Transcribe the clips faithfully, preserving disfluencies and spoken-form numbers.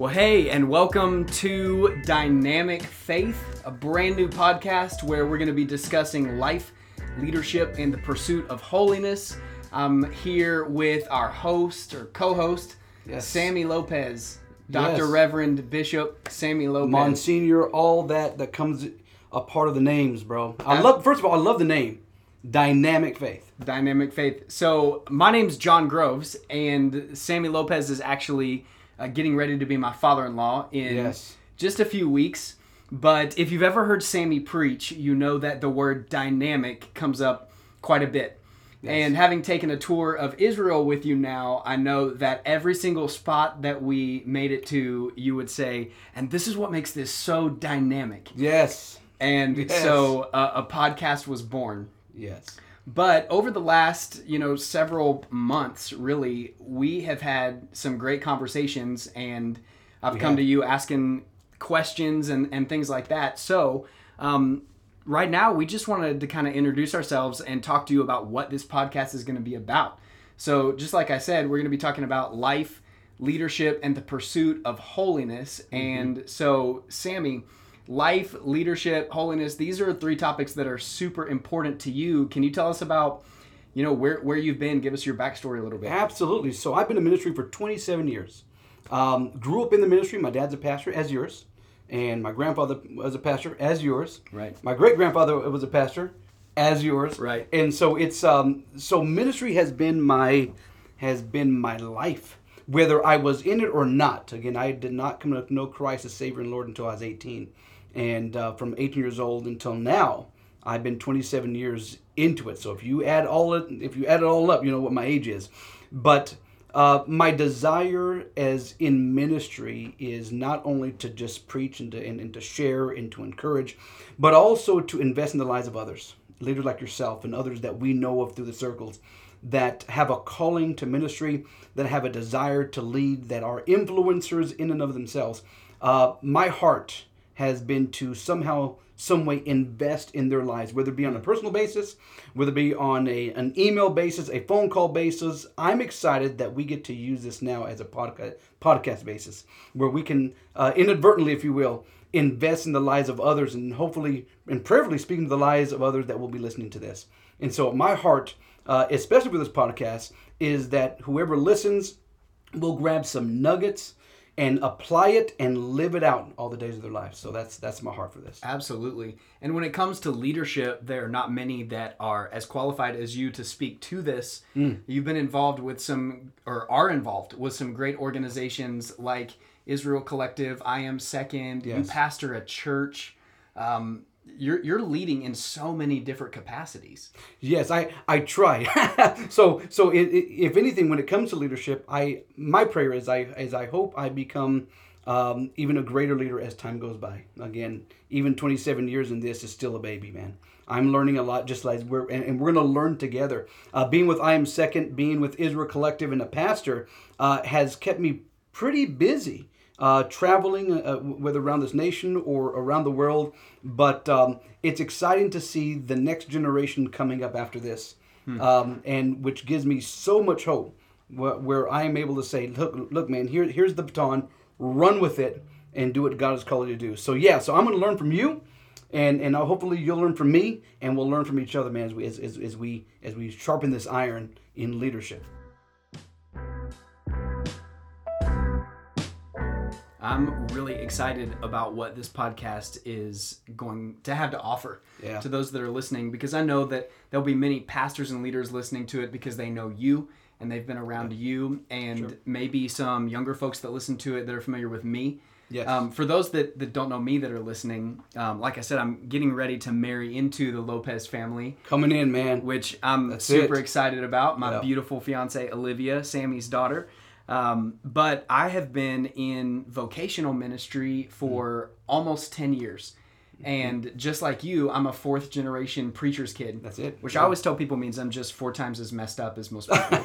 Well, hey, and welcome to Dynamic Faith, a brand new podcast where we're going to be discussing life, leadership, and the pursuit of holiness. I'm here with our host or co-host, yes. Sammy Lopez, Doctor Yes. Reverend Bishop Sammy Lopez. Monsignor, all that that comes a part of the names, bro. I love. First of all, I love the name. Dynamic Faith. Dynamic Faith. So my name's John Groves, and Sammy Lopez is actually... Uh, getting ready to be my father-in-law in yes. just a few weeks. But if you've ever heard Sammy preach, you know that the word dynamic comes up quite a bit. Yes. And having taken a tour of Israel with you now, I know that every single spot that we made it to, you would say, and this is what makes this so dynamic. Yes. And yes. so uh, a podcast was born. Yes. But over the last, you know, several months, really, we have had some great conversations, and I've yeah. come to you asking questions and, and things like that. So um, right now, we just wanted to kind of introduce ourselves and talk to you about what this podcast is going to be about. So just like I said, we're going to be talking about life, leadership, and the pursuit of holiness. Mm-hmm. And so, Sammy... life, leadership, holiness, these are three topics that are super important to you. Can you tell us about, you know, where, where you've been? Give us your backstory a little bit. Absolutely. So I've been in ministry for twenty-seven years. Um, grew up in the ministry. My dad's a pastor, as yours. And my grandfather was a pastor, as yours. Right. My great-grandfather was a pastor, as yours. Right. And so it's, um, so ministry has been my, has been my life, whether I was in it or not. Again, I did not come to know Christ as Savior and Lord until I was eighteen. And uh, from eighteen years old until now, I've been twenty-seven years into it. So if you add all it, if you add it all up, you know what my age is. But uh, my desire as in ministry is not only to just preach and to, and, and to share and to encourage, but also to invest in the lives of others, leaders like yourself and others that we know of through the circles that have a calling to ministry, that have a desire to lead, that are influencers in and of themselves. Uh, my heart has been to somehow, some way invest in their lives, whether it be on a personal basis, whether it be on a, an email basis, a phone call basis. I'm excited that we get to use this now as a podca- podcast basis where we can uh, inadvertently, if you will, invest in the lives of others and hopefully and prayerfully speaking to the lives of others that will be listening to this. And so my heart, uh, especially with this podcast, is that whoever listens will grab some nuggets and apply it and live it out all the days of their life. So that's that's my heart for this. Absolutely. And when it comes to leadership, there are not many that are as qualified as you to speak to this. Mm. You've been involved with some, or are involved with some great organizations like Israel Collective, I Am Second. Yes. You pastor a church. Um, you're you're leading in so many different capacities. Yes, I, I try. so so it, it, if anything, when it comes to leadership, I my prayer is I is I hope I become um, even a greater leader as time goes by. Again, even twenty-seven years in this is still a baby, man. I'm learning a lot, just like we're and, and we're going to learn together. Uh, being with I Am Second, being with Israel Collective, and a pastor uh, has kept me pretty busy. Uh, traveling, uh, whether around this nation or around the world. But um, it's exciting to see the next generation coming up after this, hmm. um, and which gives me so much hope where, where I am able to say, look, look, man, here, here's the baton, run with it, and do what God has called you to do. So, yeah, so I'm going to learn from you, and, and hopefully you'll learn from me, and we'll learn from each other, man, as we, as, as, as we, as we sharpen this iron in leadership. I'm really excited about what this podcast is going to have to offer yeah. to those that are listening, because I know that there'll be many pastors and leaders listening to it because they know you and they've been around yeah. you, and sure. maybe some younger folks that listen to it that are familiar with me. Yes. Um, for those that, that don't know me that are listening, um, like I said, I'm getting ready to marry into the Lopez family. Coming in, man. Which I'm That's super it. excited about. My yeah. beautiful fiance, Olivia, Sammy's daughter. Um, but I have been in vocational ministry for almost ten years. And just like you, I'm a fourth generation preacher's kid. That's it. Which yeah. I always tell people means I'm just four times as messed up as most people.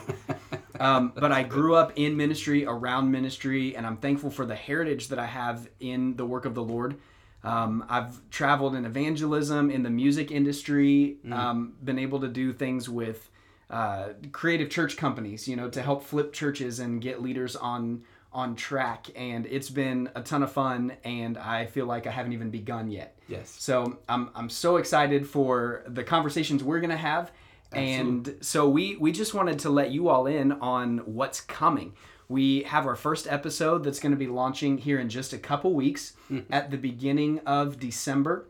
um, but I grew up in ministry, around ministry, and I'm thankful for the heritage that I have in the work of the Lord. Um, I've traveled in evangelism, in the music industry, mm. um, been able to do things with Uh, creative church companies, you know, to help flip churches and get leaders on on track, and it's been a ton of fun, and I feel like I haven't even begun yet. Yes. So I'm I'm so excited for the conversations we're going to have. Absolutely. And so we, we just wanted to let you all in on what's coming. We have our first episode that's going to be launching here in just a couple weeks mm-hmm. at the beginning of December.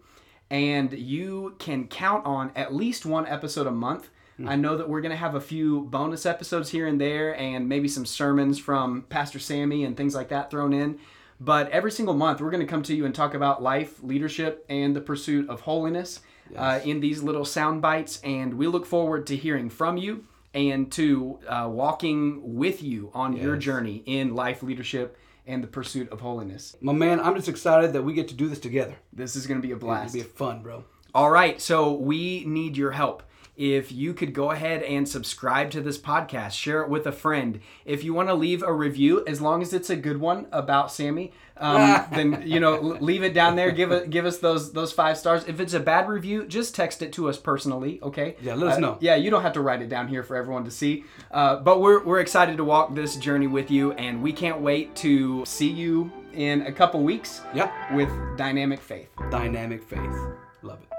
And you can count on at least one episode a month. Mm-hmm. I know that we're going to have a few bonus episodes here and there, and maybe some sermons from Pastor Sammy and things like that thrown in. But every single month, we're going to come to you and talk about life, leadership, and the pursuit of holiness yes. uh, in these little sound bites. And we look forward to hearing from you and to uh, walking with you on yes. your journey in life, leadership, and the pursuit of holiness. My man, I'm just excited that we get to do this together. This is going to be a blast. It's going to be fun, bro. All right, so we need your help. If you could go ahead and subscribe to this podcast, share it with a friend. If you want to leave a review, as long as it's a good one about Sammy, um, then, you know, leave it down there. Give a, give us those those five stars. If it's a bad review, just text it to us personally, okay? Yeah, let us uh, know. Yeah, you don't have to write it down here for everyone to see. Uh, but we're we're excited to walk this journey with you, and we can't wait to see you in a couple weeks. Yeah. With Dynamic Faith. Dynamic Faith. Love it.